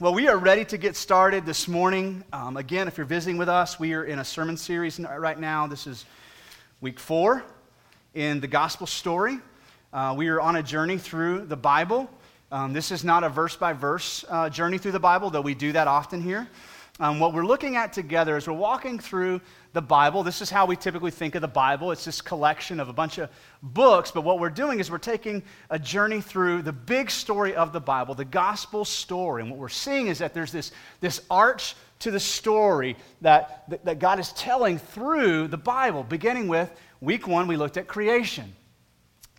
Well, we are ready to get started this morning. Again, if you're visiting with us, we are in a sermon series right now. This is week 4 in the gospel story. We are on a journey through the Bible. This is not a verse-by-verse journey through the Bible, though we do that often here. What we're looking at together is we're walking through the Bible. This is how we typically think of the Bible. It's this collection of a bunch of books, but what we're doing is we're taking a journey through the big story of the Bible, the gospel story. And what we're seeing is that there's this arch to the story that God is telling through the Bible, beginning with week 1, we looked at creation.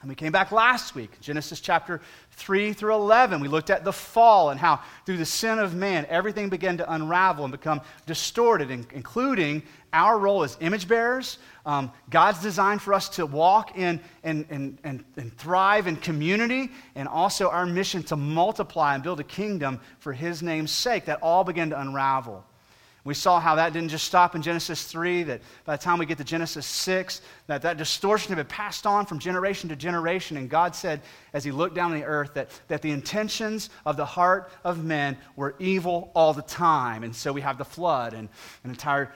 And we came back last week, Genesis chapter 3 through 11. We looked at the fall and how through the sin of man, everything began to unravel and become distorted, including our role as image bearers. God's design for us to walk in and thrive in community, and also our mission to multiply and build a kingdom for His name's sake. That all began to unravel. We saw how that didn't just stop in Genesis 3, that by the time we get to Genesis 6, that distortion had been passed on from generation to generation. And God said, as He looked down on the earth, that the intentions of the heart of men were evil all the time. And so we have the flood, and an entire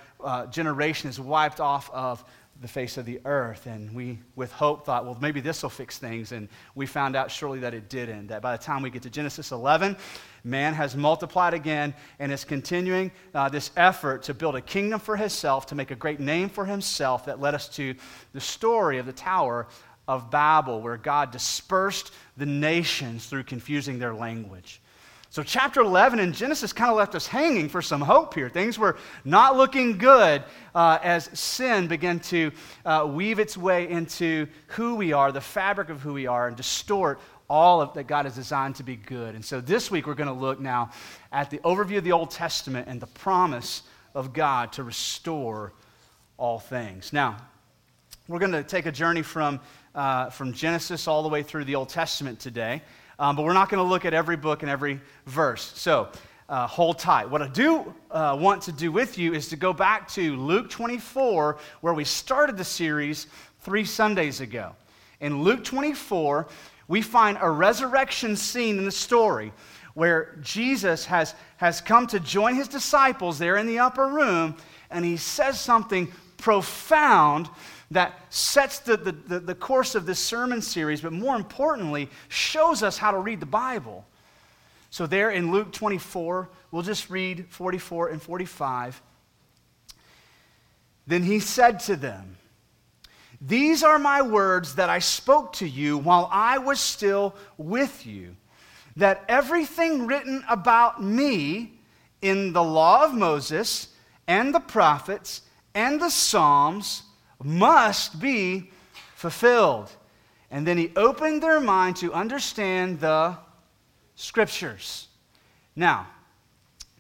generation is wiped off of the face of the earth. And we, with hope, thought, well, maybe this will fix things. And we found out surely that it didn't, that by the time we get to Genesis 11, man has multiplied again and is continuing this effort to build a kingdom for himself, to make a great name for himself, that led us to the story of the Tower of Babel, where God dispersed the nations through confusing their language. So chapter 11 in Genesis kind of left us hanging for some hope here. Things were not looking good as sin began to weave its way into who we are, the fabric of who we are, and distort all of that God has designed to be good. And so this week we're going to look now at the overview of the Old Testament and the promise of God to restore all things. Now, we're going to take a journey from Genesis all the way through the Old Testament today. But we're not going to look at every book and every verse. So hold tight. What I do want to do with you is to go back to Luke 24, where we started the series 3 Sundays ago. In Luke 24, we find a resurrection scene in the story where Jesus has come to join His disciples there in the upper room, and He says something profound that sets the course of this sermon series, but more importantly, shows us how to read the Bible. So there in Luke 24, we'll just read 44 and 45. Then He said to them, "These are my words that I spoke to you while I was still with you, that everything written about me in the law of Moses and the prophets and the Psalms must be fulfilled." And then He opened their mind to understand the Scriptures. Now,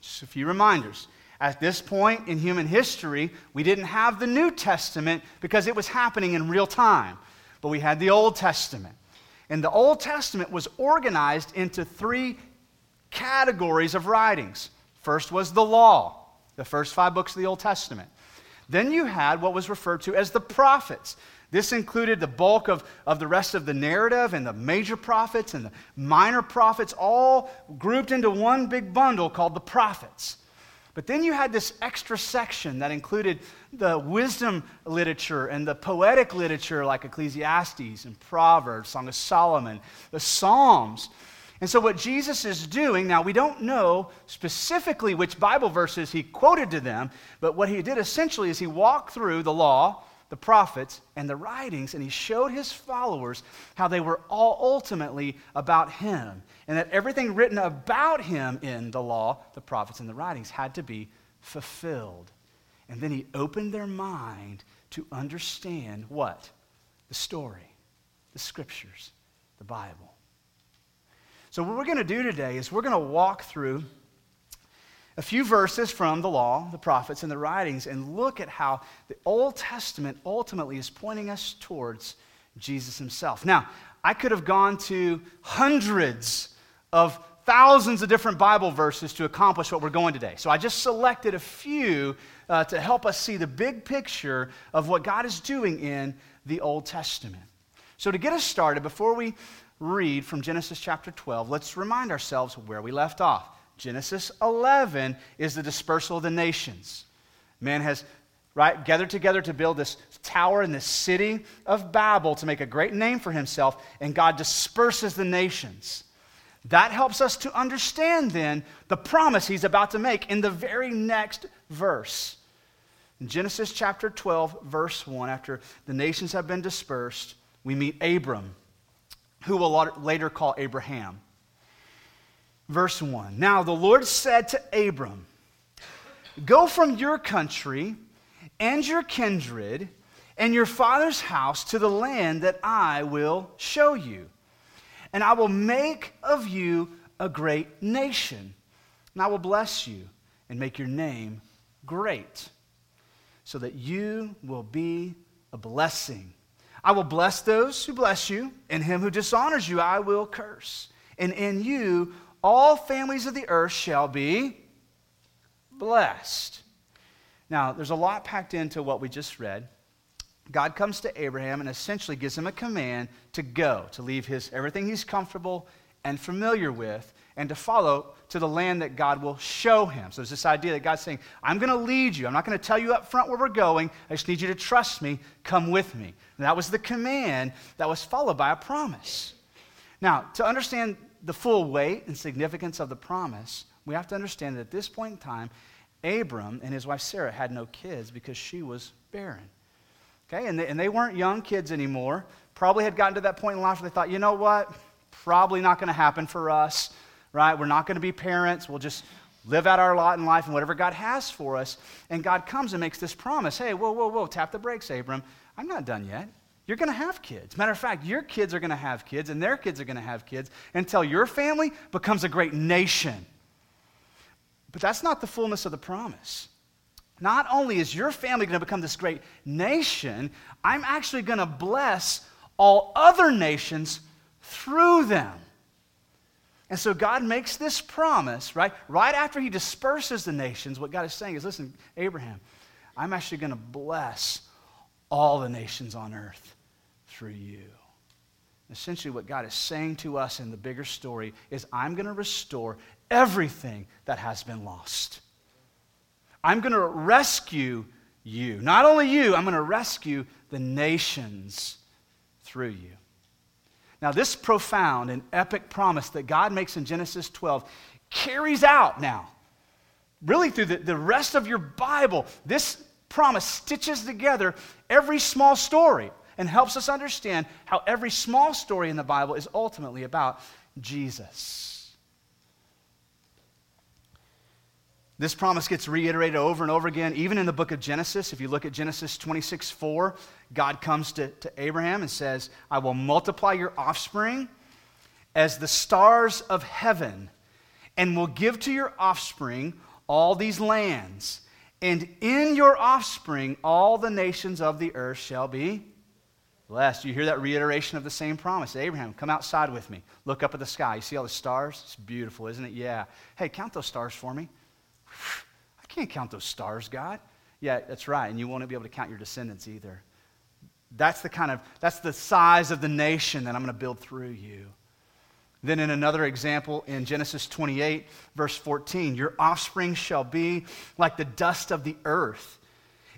just a few reminders. At this point in human history, we didn't have the New Testament because it was happening in real time. But we had the Old Testament. And the Old Testament was organized into 3 categories of writings. First was the law, the first 5 books of the Old Testament. Then you had what was referred to as the prophets. This included the bulk of the rest of the narrative, and the major prophets and the minor prophets, all grouped into one big bundle called the prophets. But then you had this extra section that included the wisdom literature and the poetic literature like Ecclesiastes and Proverbs, Song of Solomon, the Psalms. And so what Jesus is doing, now we don't know specifically which Bible verses He quoted to them, but what He did essentially is He walked through the law, the prophets, and the writings, and He showed His followers how they were all ultimately about Him, and that everything written about Him in the law, the prophets, and the writings had to be fulfilled. And then He opened their mind to understand what? The story, the Scriptures, the Bible. So what we're going to do today is we're going to walk through a few verses from the law, the prophets, and the writings, and look at how the Old Testament ultimately is pointing us towards Jesus Himself. Now, I could have gone to hundreds of thousands of different Bible verses to accomplish what we're going today. So I just selected a few to help us see the big picture of what God is doing in the Old Testament. So to get us started, before we read from Genesis chapter 12, let's remind ourselves where we left off. Genesis 11 is the dispersal of the nations. Man has gathered together to build this tower in the city of Babel to make a great name for himself, and God disperses the nations. That helps us to understand then the promise he's about to make in the very next verse. In Genesis chapter 12, verse 1, after the nations have been dispersed, we meet Abram, who we'll later call Abraham. Verse 1, now the Lord said to Abram, go from your country and your kindred and your father's house to the land that I will show you. And I will make of you a great nation, and I will bless you and make your name great, so that you will be a blessing. I will bless those who bless you, and him who dishonors you I will curse. And in you all families of the earth shall be blessed. Now, there's a lot packed into what we just read. God comes to Abraham and essentially gives him a command to go, to leave everything he's comfortable and familiar with, and to follow to the land that God will show him. So there's this idea that God's saying, I'm going to lead you. I'm not going to tell you up front where we're going. I just need you to trust me. Come with me. And that was the command that was followed by a promise. Now, to understand the full weight and significance of the promise, we have to understand that at this point in time, Abram and his wife Sarah had no kids because she was barren. Okay, and they weren't young kids anymore. Probably had gotten to that point in life where they thought, you know what, probably not going to happen for us, right? We're not going to be parents. We'll just live out our lot in life and whatever God has for us. And God comes and makes this promise. Hey, whoa, tap the brakes, Abram. I'm not done yet. You're going to have kids. Matter of fact, your kids are going to have kids and their kids are going to have kids until your family becomes a great nation. But that's not the fullness of the promise. Not only is your family going to become this great nation, I'm actually going to bless all other nations through them. And so God makes this promise, right? Right after he disperses the nations, what God is saying is, listen, Abraham, I'm actually going to bless all the nations on earth through you. Essentially what God is saying to us in the bigger story is, I'm going to restore everything that has been lost. I'm going to rescue you. Not only you, I'm going to rescue the nations through you. Now, this profound and epic promise that God makes in Genesis 12 carries out now, really through the rest of your Bible. This promise stitches together every small story and helps us understand how every small story in the Bible is ultimately about Jesus. This promise gets reiterated over and over again, even in the book of Genesis. If you look at Genesis 26:4, God comes to Abraham and says, I will multiply your offspring as the stars of heaven, and will give to your offspring all these lands, and in your offspring all the nations of the earth shall be blessed. You hear that reiteration of the same promise. Abraham, come outside with me. Look up at the sky. You see all the stars? It's beautiful, isn't it? Yeah. Hey, count those stars for me. I can't count those stars, God. Yeah, that's right, and you won't be able to count your descendants either. That's the size of the nation that I'm going to build through you. Then in another example, in Genesis 28, verse 14, your offspring shall be like the dust of the earth,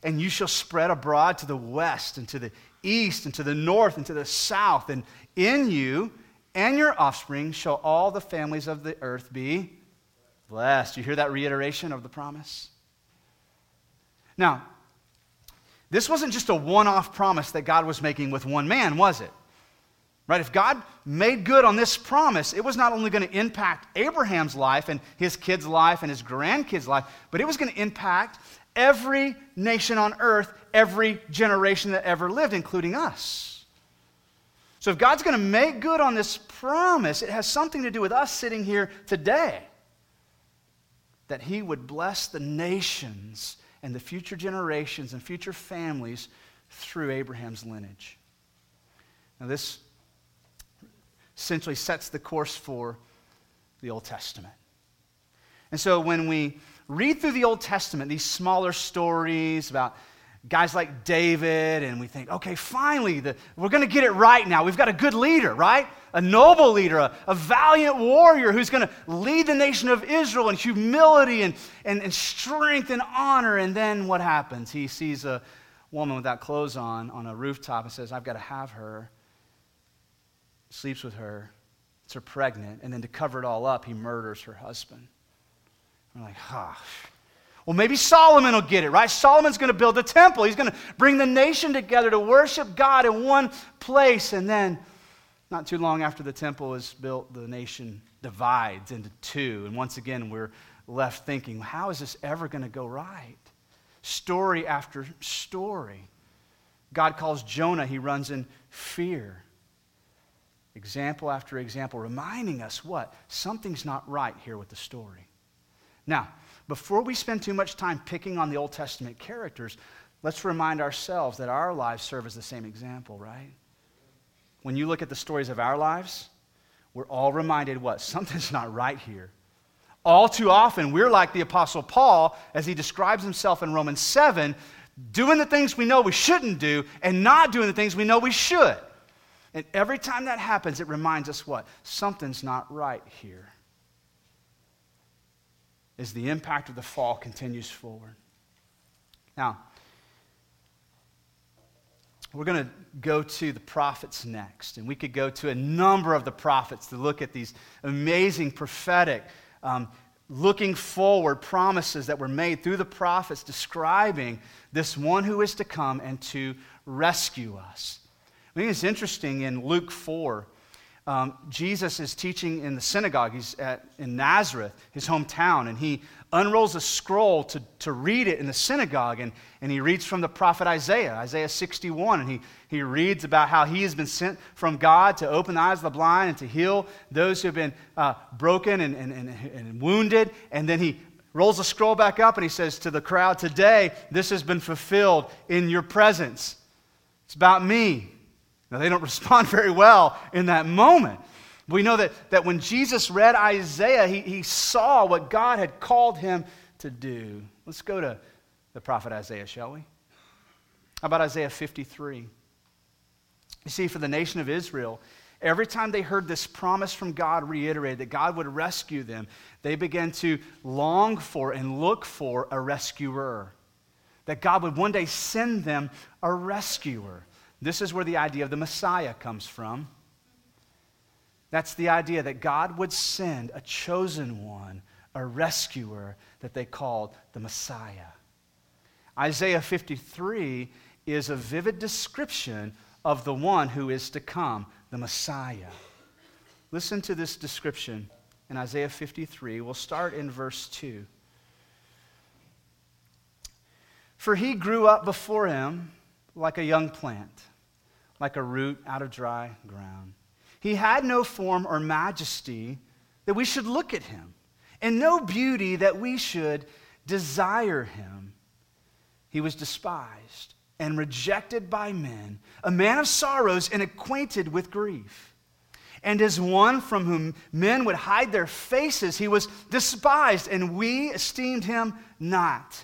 and you shall spread abroad to the west and to the east and to the north and to the south, and in you and your offspring shall all the families of the earth be blessed. You hear that reiteration of the promise? Now, this wasn't just a one-off promise that God was making with one man, was it? Right? If God made good on this promise, it was not only going to impact Abraham's life and his kids' life and his grandkids' life, but it was going to impact every nation on earth, every generation that ever lived, including us. So if God's going to make good on this promise, it has something to do with us sitting here today, that he would bless the nations and the future generations and future families through Abraham's lineage. Now, this essentially sets the course for the Old Testament. And so when we read through the Old Testament, these smaller stories about guys like David, and we think, okay, finally, we're going to get it right now. We've got a good leader, right? A noble leader, a valiant warrior who's going to lead the nation of Israel in humility and strength and honor. And then what happens? He sees a woman without clothes on a rooftop and says, I've got to have her. Sleeps with her. It's her pregnant. And then to cover it all up, he murders her husband. We're like, Well, maybe Solomon will get it, right? Solomon's going to build a temple. He's going to bring the nation together to worship God in one place. And then, not too long after the temple is built, the nation divides into two. And once again, we're left thinking, how is this ever going to go right? Story after story. God calls Jonah. He runs in fear. Example after example, reminding us what? Something's not right here with the story. Now, before we spend too much time picking on the Old Testament characters, let's remind ourselves that our lives serve as the same example, right? When you look at the stories of our lives, we're all reminded what? Something's not right here. All too often, we're like the Apostle Paul as he describes himself in Romans 7, doing the things we know we shouldn't do and not doing the things we know we should. And every time that happens, it reminds us what? Something's not right here. As the impact of the fall continues forward. Now, we're going to go to the prophets next, and we could go to a number of the prophets to look at these amazing prophetic, looking forward promises that were made through the prophets describing this one who is to come and to rescue us. I think it's interesting in Luke 4, Jesus is teaching in the synagogue. He's in Nazareth, his hometown, and he unrolls a scroll to read it in the synagogue, and he reads from the prophet Isaiah, Isaiah 61, and he reads about how he has been sent from God to open the eyes of the blind and to heal those who have been broken and wounded, and then he rolls the scroll back up and he says to the crowd, today this has been fulfilled in your presence. It's about me. Now, they don't respond very well in that moment. We know that when Jesus read Isaiah, he saw what God had called him to do. Let's go to the prophet Isaiah, shall we? How about Isaiah 53? You see, for the nation of Israel, every time they heard this promise from God reiterated that God would rescue them, they began to long for and look for a rescuer, that God would one day send them a rescuer. This is where the idea of the Messiah comes from. That's the idea that God would send a chosen one, a rescuer that they called the Messiah. Isaiah 53 is a vivid description of the one who is to come, the Messiah. Listen to this description in Isaiah 53. We'll start in verse 2. For he grew up before him like a young plant, like a root out of dry ground. He had no form or majesty that we should look at him, and no beauty that we should desire him. He was despised and rejected by men, a man of sorrows and acquainted with grief. And as one from whom men would hide their faces, he was despised, and we esteemed him not.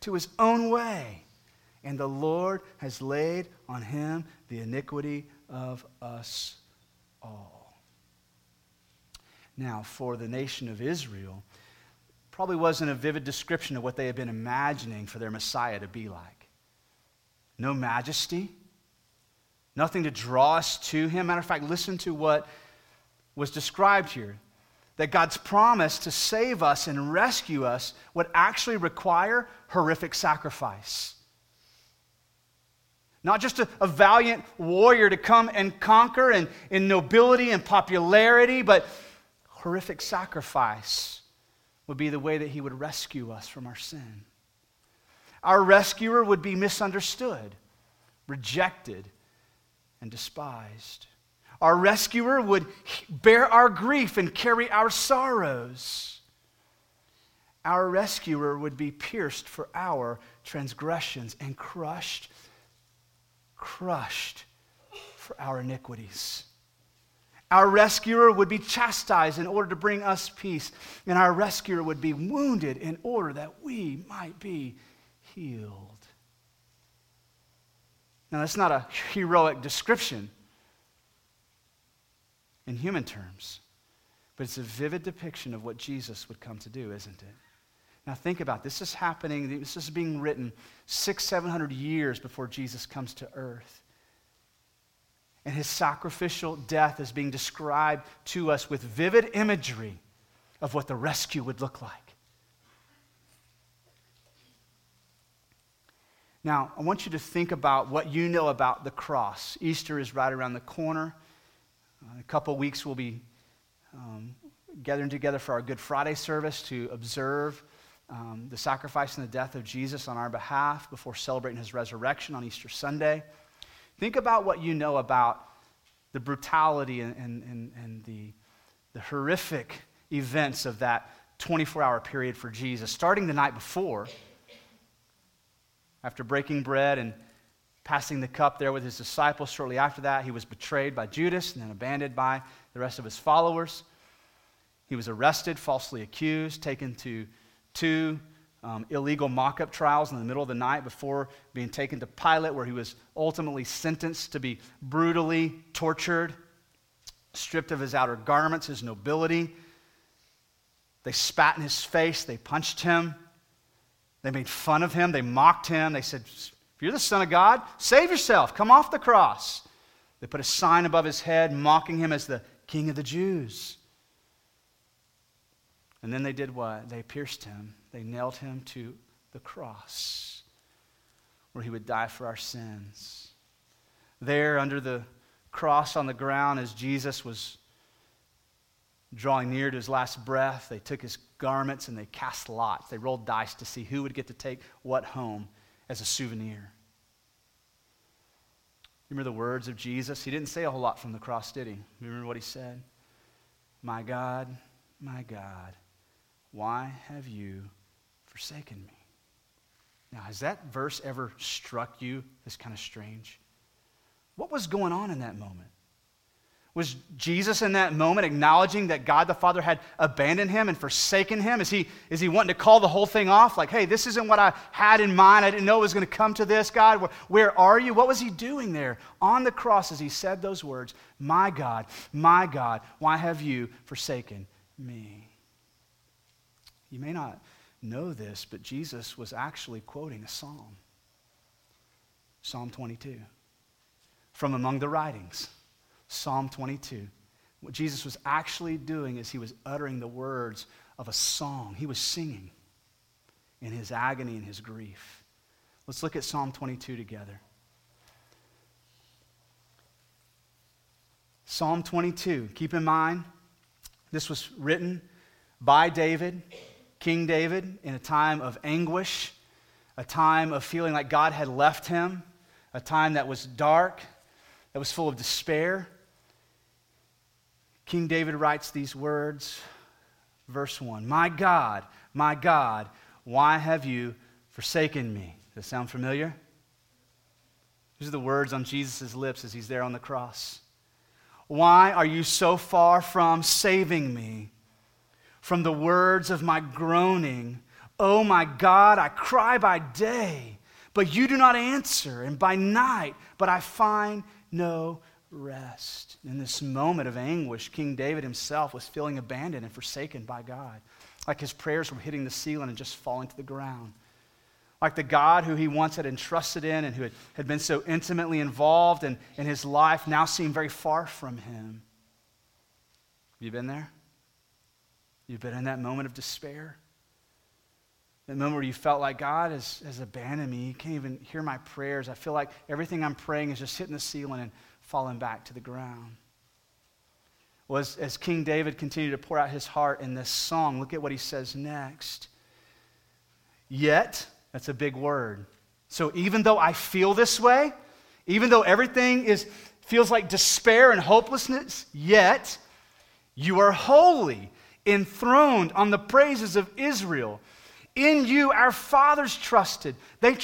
to his own way, and the Lord has laid on him the iniquity of us all. Now, for the nation of Israel, probably wasn't a vivid description of what they had been imagining for their Messiah to be like. No majesty, nothing to draw us to him. Matter of fact, listen to what was described here. That God's promise to save us and rescue us would actually require horrific sacrifice. Not just a valiant warrior to come and conquer and in nobility and popularity, but horrific sacrifice would be the way that he would rescue us from our sin. Our rescuer would be misunderstood, rejected, and despised. Our rescuer would bear our grief and carry our sorrows. Our rescuer would be pierced for our transgressions and crushed for our iniquities. Our rescuer would be chastised in order to bring us peace, and our rescuer would be wounded in order that we might be healed. Now, that's not a heroic description in human terms, but it's a vivid depiction of what Jesus would come to do, isn't it? Now think about it. This is happening, this is being written 600-700 years before Jesus comes to earth. And his sacrificial death is being described to us with vivid imagery of what the rescue would look like. Now, I want you to think about what you know about the cross. Easter is right around the corner. In a couple weeks, we'll be gathering together for our Good Friday service to observe the sacrifice and the death of Jesus on our behalf before celebrating his resurrection on Easter Sunday. Think about what you know about the brutality and the horrific events of that 24-hour period for Jesus, starting the night before, after breaking bread and passing the cup there with his disciples. Shortly after that, he was betrayed by Judas and then abandoned by the rest of his followers. He was arrested, falsely accused, taken to two illegal mock-up trials in the middle of the night before being taken to Pilate, where he was ultimately sentenced to be brutally tortured, stripped of his outer garments, his nobility. They spat in his face. They punched him. They made fun of him. They mocked him. They said, "You're the Son of God, save yourself, come off the cross." They put a sign above his head, mocking him as the King of the Jews. And then they did what? They pierced him. They nailed him to the cross, where he would die for our sins. There, under the cross on the ground, as Jesus was drawing near to his last breath, they took his garments and they cast lots. They rolled dice to see who would get to take what home as a souvenir. Remember the words of Jesus? He didn't say a whole lot from the cross, did he? Remember what he said? "My God, my God, why have you forsaken me?" Now, has that verse ever struck you as kind of strange? What was going on in that moment? Was Jesus in that moment acknowledging that God the Father had abandoned him and forsaken him? Is he wanting to call the whole thing off? Like, "Hey, this isn't what I had in mind. I didn't know it was going to come to this. God, where are you?" What was he doing there on the cross as he said those words? My God, why have you forsaken me?" You may not know this, but Jesus was actually quoting a psalm, Psalm 22, from among the writings. Psalm 22. What Jesus was actually doing is he was uttering the words of a song. He was singing in his agony and his grief. Let's look at Psalm 22 together. Psalm 22. Keep in mind, this was written by David, King David, in a time of anguish, a time of feeling like God had left him, a time that was dark, that was full of despair. King David writes these words, verse 1. My God, why have you forsaken me?" Does that sound familiar? These are the words on Jesus' lips as he's there on the cross. "Why are you so far from saving me? From the words of my groaning, oh my God, I cry by day, but you do not answer, and by night, but I find no rest." In this moment of anguish, King David himself was feeling abandoned and forsaken by God. Like his prayers were hitting the ceiling and just falling to the ground. Like the God who he once had entrusted in and who had been so intimately involved in his life now seemed very far from him. Have you been there? You've been in that moment of despair? That moment where you felt like God has abandoned me. He can't even hear my prayers. I feel like everything I'm praying is just hitting the ceiling and falling back to the ground. Well, as King David continued to pour out his heart in this song, look at what he says next. "Yet That's a big word. So even though I feel this way, even though everything feels like despair and hopelessness, yet you are holy, enthroned on the praises of Israel. In you our fathers trusted. They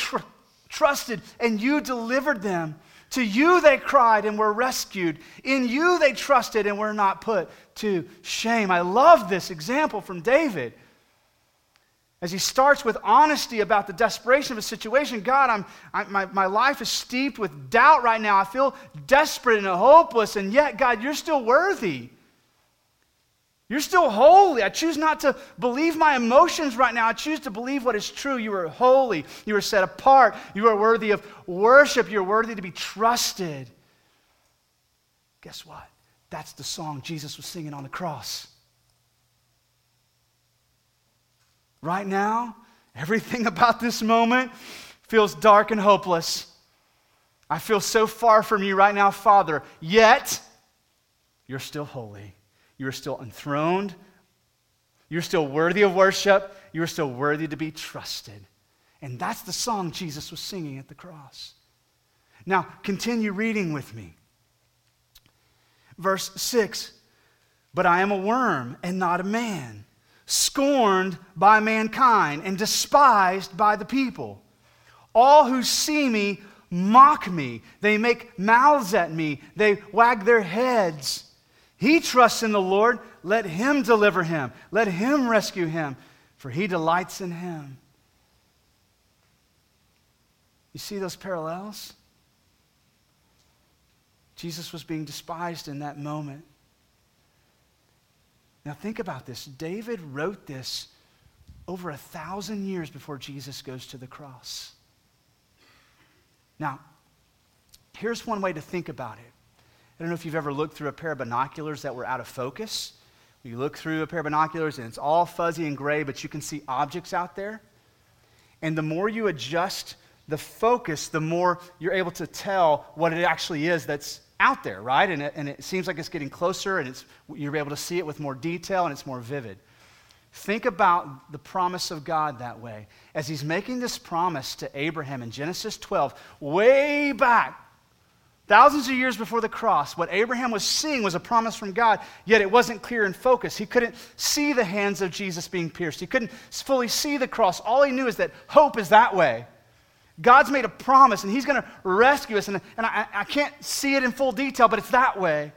trusted and you delivered them. To you they cried and were rescued. In you they trusted and were not put to shame. I love this example from David. As he starts with honesty about the desperation of his situation, God, my life is steeped with doubt right now. I feel desperate and hopeless, and yet, God, you're still worthy. You're still holy. I choose not to believe my emotions right now. I choose to believe what is true. You are holy. You are set apart. You are worthy of worship. You're worthy to be trusted. Guess what? That's the song Jesus was singing on the cross. Right now, everything about this moment feels dark and hopeless. I feel so far from you right now, Father, yet you're still holy. You are still enthroned. You're still worthy of worship. You are still worthy to be trusted. And that's the song Jesus was singing at the cross. Now, continue reading with me. Verse 6, but I am a worm and not a man, scorned by mankind and despised by the people. All who see me mock me. They make mouths at me. They wag their heads. He trusts in the Lord. Let him deliver him. Let him rescue him, for he delights in him. You see those parallels? Jesus was being despised in that moment. Now think about this. David wrote this over 1,000 years before Jesus goes to the cross. Now, here's one way to think about it. I don't know if you've ever looked through a pair of binoculars that were out of focus. You look through a pair of binoculars and it's all fuzzy and gray, but you can see objects out there. And the more you adjust the focus, the more you're able to tell what it actually is that's out there, right? And it seems like it's getting closer, and you're able to see it with more detail, and it's more vivid. Think about the promise of God that way. As he's making this promise to Abraham in Genesis 12, way back, thousands of years before the cross, what Abraham was seeing was a promise from God, yet it wasn't clear in focus. He couldn't see the hands of Jesus being pierced. He couldn't fully see the cross. All he knew is that hope is that way. God's made a promise, and he's going to rescue us, and I can't see it in full detail, but it's that way.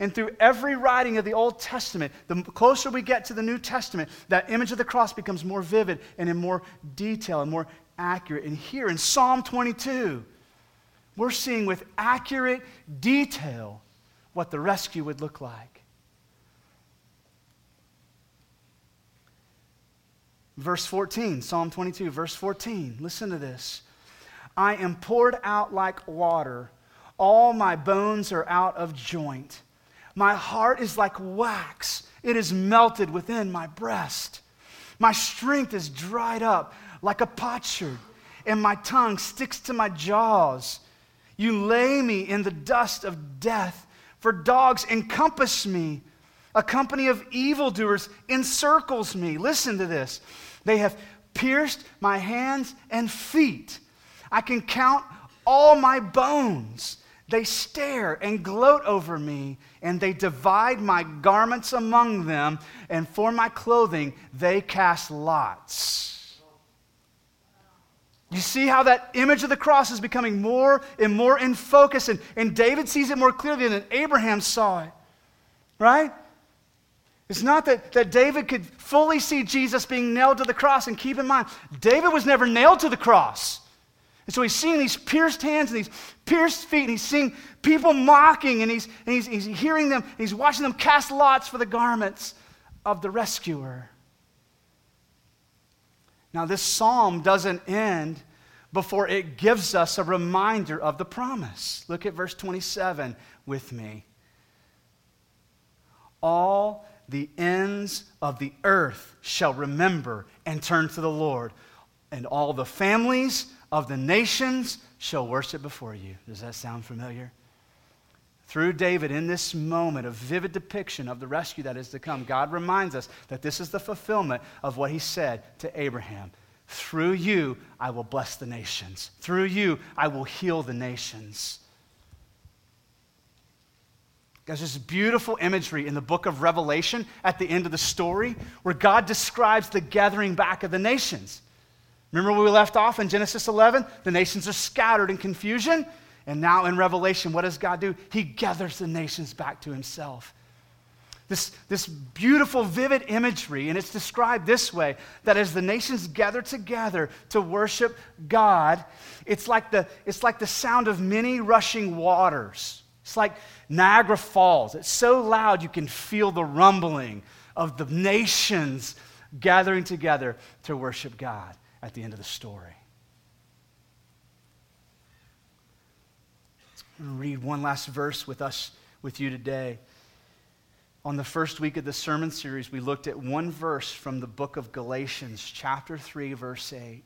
And through every writing of the Old Testament, the closer we get to the New Testament, that image of the cross becomes more vivid and in more detail and more accurate. And here in Psalm 22, we're seeing with accurate detail what the rescue would look like. Verse 14, Psalm 22, verse 14. Listen to this. I am poured out like water. All my bones are out of joint. My heart is like wax. It is melted within my breast. My strength is dried up like a potsherd, and my tongue sticks to my jaws. You lay me in the dust of death, for dogs encompass me. A company of evildoers encircles me. Listen to this. They have pierced my hands and feet. I can count all my bones. They stare and gloat over me, and they divide my garments among them, and for my clothing they cast lots. You see how that image of the cross is becoming more and more in focus, and David sees it more clearly than Abraham saw it, right? It's not that David could fully see Jesus being nailed to the cross, and keep in mind, David was never nailed to the cross. And so he's seeing these pierced hands and these pierced feet, and he's seeing people mocking, and he's hearing them, and he's watching them cast lots for the garments of the rescuer. Now, this psalm doesn't end before it gives us a reminder of the promise. Look at verse 27 with me. All the ends of the earth shall remember and turn to the Lord, and all the families of the nations shall worship before you. Does that sound familiar? Through David, in this moment, a vivid depiction of the rescue that is to come, God reminds us that this is the fulfillment of what he said to Abraham. Through you, I will bless the nations. Through you, I will heal the nations. Guys, there's this beautiful imagery in the book of Revelation at the end of the story where God describes the gathering back of the nations. Remember where we left off in Genesis 11? The nations are scattered in confusion. And now in Revelation, what does God do? He gathers the nations back to himself. This beautiful, vivid imagery, and it's described this way, that as the nations gather together to worship God, it's like the sound of many rushing waters. It's like Niagara Falls. It's so loud you can feel the rumbling of the nations gathering together to worship God at the end of the story. I'm going to read one last verse with you today. On the first week of the sermon series, we looked at one verse from the book of Galatians, chapter 3, verse 8,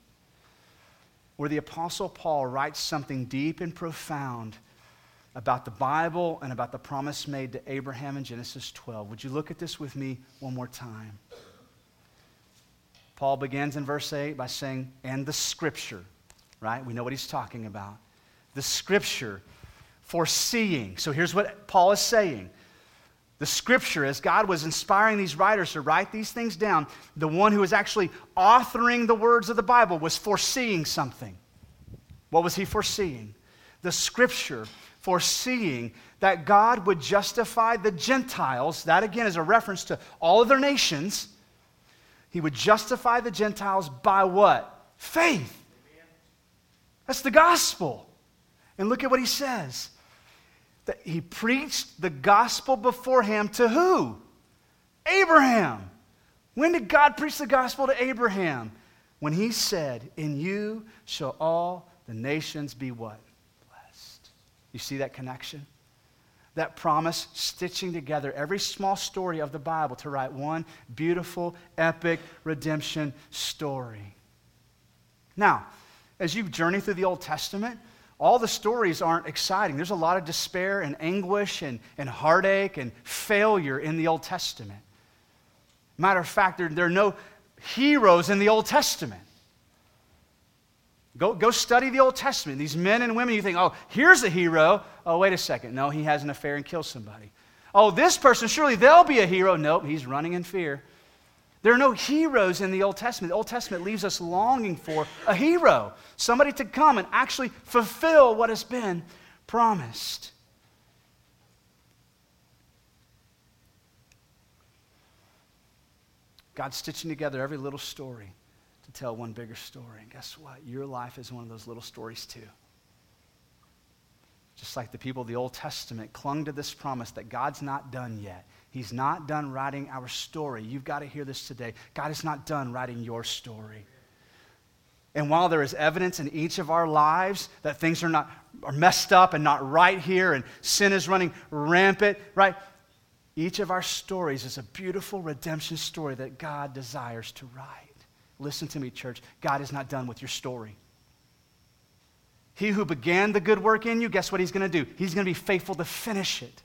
where the Apostle Paul writes something deep and profound about the Bible and about the promise made to Abraham in Genesis 12. Would you look at this with me one more time? Paul begins in verse 8 by saying, and the Scripture, right? We know what he's talking about. The Scripture foreseeing. So here's what Paul is saying. The Scripture, as God was inspiring these writers to write these things down, the one who was actually authoring the words of the Bible was foreseeing something. What was he foreseeing? The Scripture foreseeing that God would justify the Gentiles. That, again, is a reference to all other nations. He would justify the Gentiles by what? Faith. That's the gospel. And look at what he says. That he preached the gospel beforehand to who? Abraham. When did God preach the gospel to Abraham? When he said, in you shall all the nations be what? Blessed. You see that connection? That promise stitching together every small story of the Bible to write one beautiful, epic redemption story. Now, as you journey through the Old Testament, all the stories aren't exciting. There's a lot of despair and anguish and heartache and failure in the Old Testament. Matter of fact, there are no heroes in the Old Testament. Go study the Old Testament. These men and women, you think, oh, here's a hero. Oh, wait a second. No, he has an affair and kills somebody. Oh, this person, surely they'll be a hero. Nope, he's running in fear. There are no heroes in the Old Testament. The Old Testament leaves us longing for a hero, somebody to come and actually fulfill what has been promised. God's stitching together every little story to tell one bigger story. And guess what? Your life is one of those little stories too. Just like the people of the Old Testament clung to this promise that God's not done yet. He's not done writing our story. You've got to hear this today. God is not done writing your story. And while there is evidence in each of our lives that things are messed up and not right here and sin is running rampant, right? Each of our stories is a beautiful redemption story that God desires to write. Listen to me, church. God is not done with your story. He who began the good work in you, guess what he's going to do? He's going to be faithful to finish it.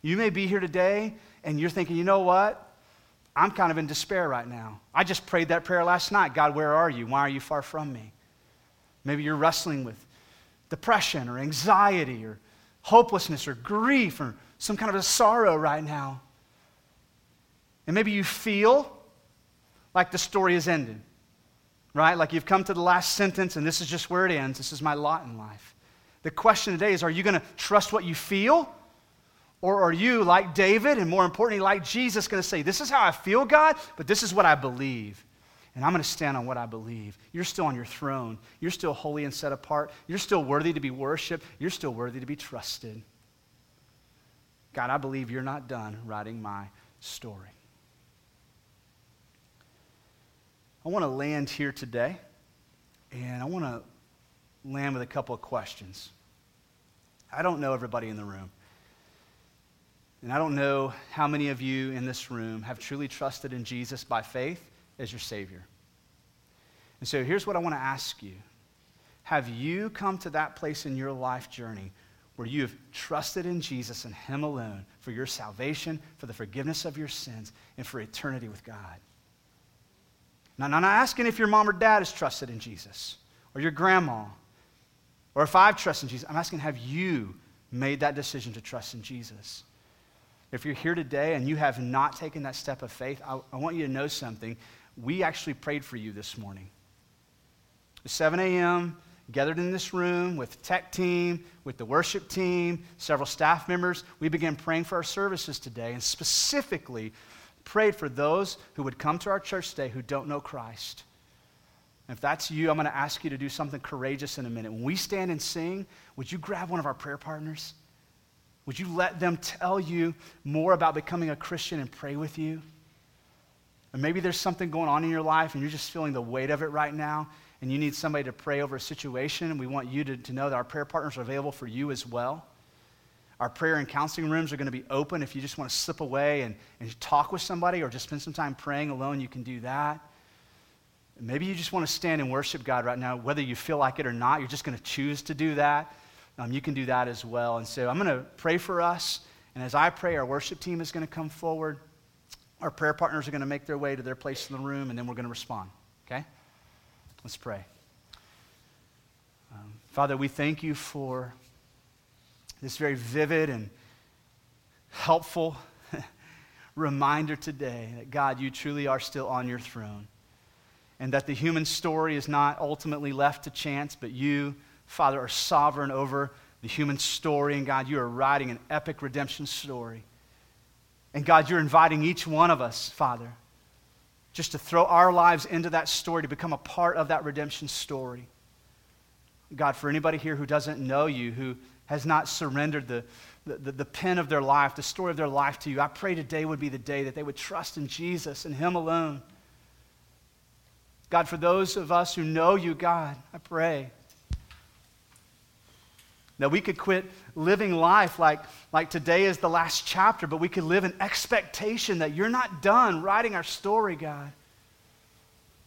You may be here today and you're thinking, you know what? I'm kind of in despair right now. I just prayed that prayer last night. God, where are you? Why are you far from me? Maybe you're wrestling with depression or anxiety or hopelessness or grief or some kind of a sorrow right now. And maybe you feel like the story has ended, right? Like you've come to the last sentence and this is just where it ends. This is my lot in life. The question today is, are you going to trust what you feel? Or are you, like David, and more importantly, like Jesus, going to say, this is how I feel, God, but this is what I believe, and I'm going to stand on what I believe. You're still on your throne. You're still holy and set apart. You're still worthy to be worshiped. You're still worthy to be trusted. God, I believe you're not done writing my story. I want to land here today, and I want to land with a couple of questions. I don't know everybody in the room. And I don't know how many of you in this room have truly trusted in Jesus by faith as your Savior. And so here's what I want to ask you. Have you come to that place in your life journey where you have trusted in Jesus and Him alone for your salvation, for the forgiveness of your sins, and for eternity with God? Now, I'm not asking if your mom or dad is trusted in Jesus or your grandma or if I've trusted in Jesus. I'm asking, have you made that decision to trust in Jesus? If you're here today and you have not taken that step of faith, I want you to know something. We actually prayed for you this morning. At 7 a.m., gathered in this room with the tech team, with the worship team, several staff members, we began praying for our services today and specifically prayed for those who would come to our church today who don't know Christ. And if that's you, I'm going to ask you to do something courageous in a minute. When we stand and sing, would you grab one of our prayer partners? Would you let them tell you more about becoming a Christian and pray with you? And maybe there's something going on in your life and you're just feeling the weight of it right now and you need somebody to pray over a situation, and we want you to know that our prayer partners are available for you as well. Our prayer and counseling rooms are going to be open. If you just want to slip away and talk with somebody or just spend some time praying alone, you can do that. And maybe you just want to stand and worship God right now. Whether you feel like it or not, you're just going to choose to do that. You can do that as well. And so I'm going to pray for us. And as I pray, our worship team is going to come forward. Our prayer partners are going to make their way to their place in the room, and then we're going to respond. Okay? Let's pray. Father, we thank you for this very vivid and helpful reminder today that, God, you truly are still on your throne, and that the human story is not ultimately left to chance, but you, Father, are sovereign over the human story. And God, you are writing an epic redemption story. And God, you're inviting each one of us, Father, just to throw our lives into that story, to become a part of that redemption story. God, for anybody here who doesn't know you, who has not surrendered the pen of their life, the story of their life to you, I pray today would be the day that they would trust in Jesus and him alone. God, for those of us who know you, God, I pray that we could quit living life like today is the last chapter, but we could live in expectation that you're not done writing our story, God.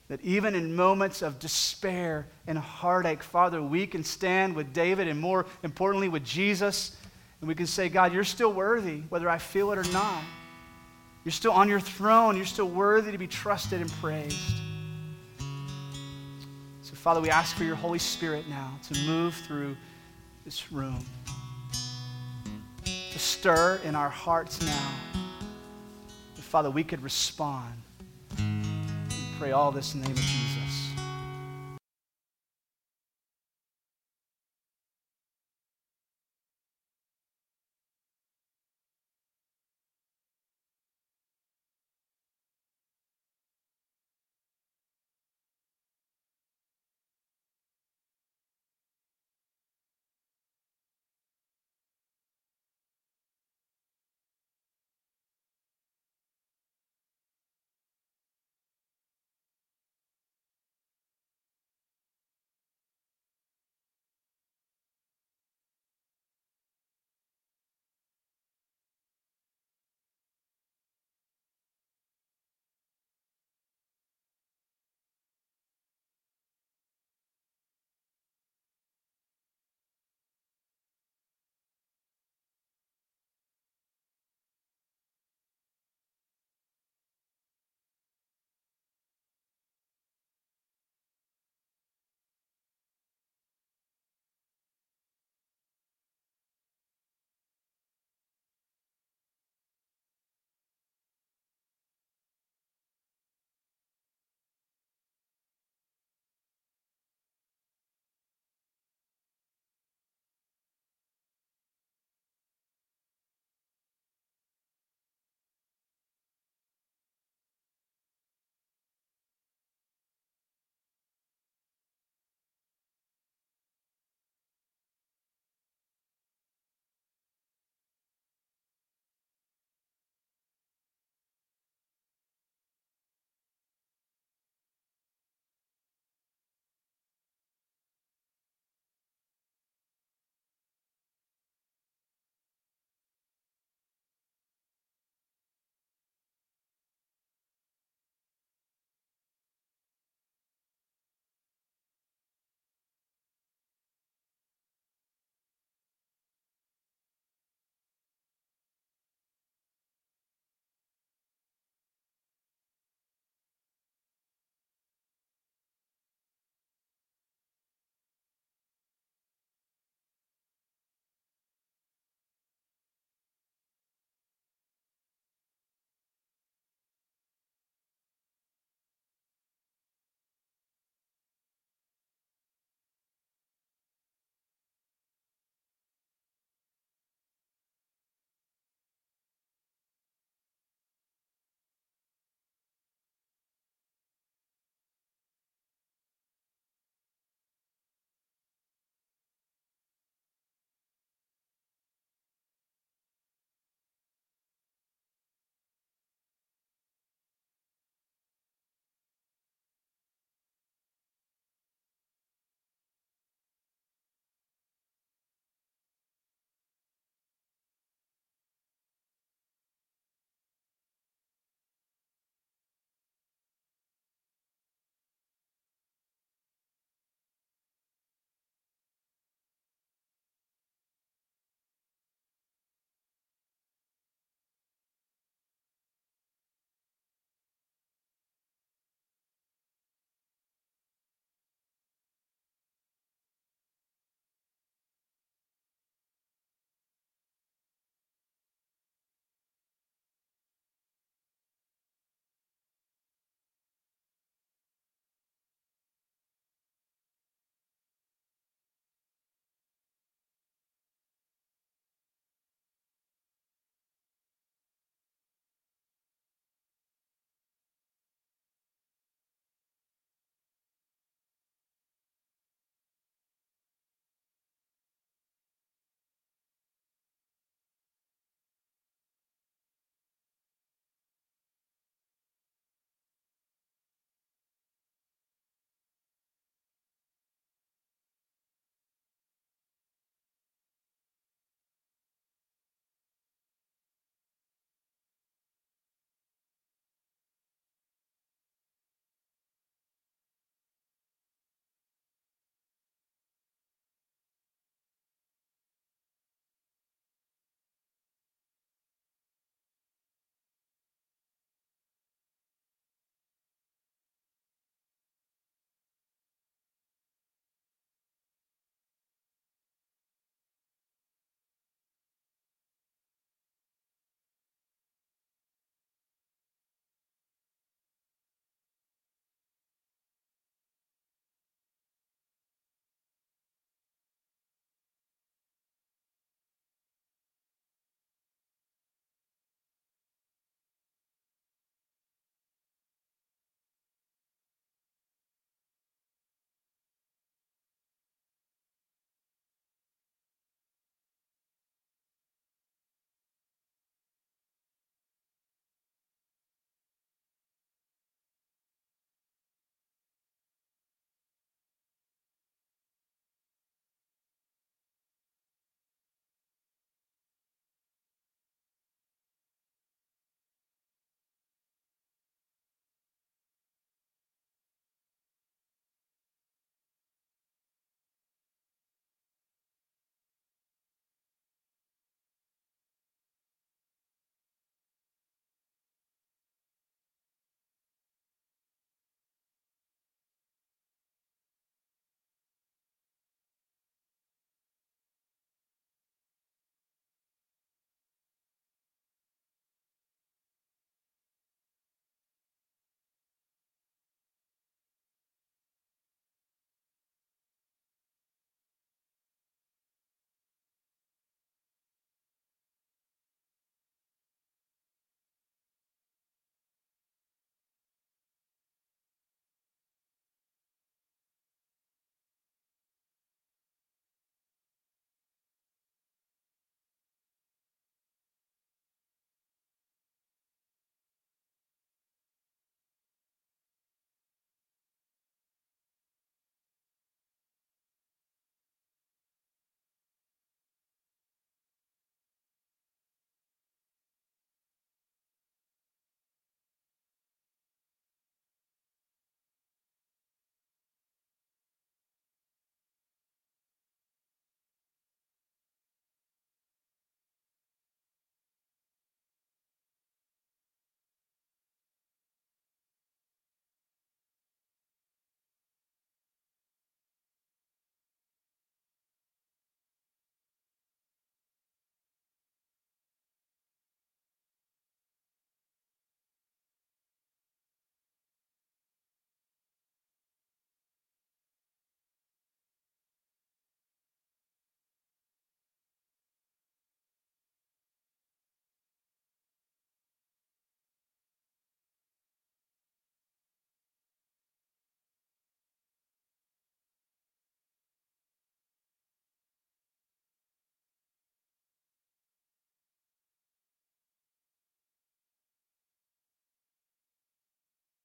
That even in moments of despair and heartache, Father, we can stand with David and more importantly with Jesus, and we can say, God, you're still worthy, whether I feel it or not. You're still on your throne. You're still worthy to be trusted and praised. So, Father, we ask for your Holy Spirit now to move through this room, to stir in our hearts now, that, Father, we could respond. We pray all this in the name of Jesus.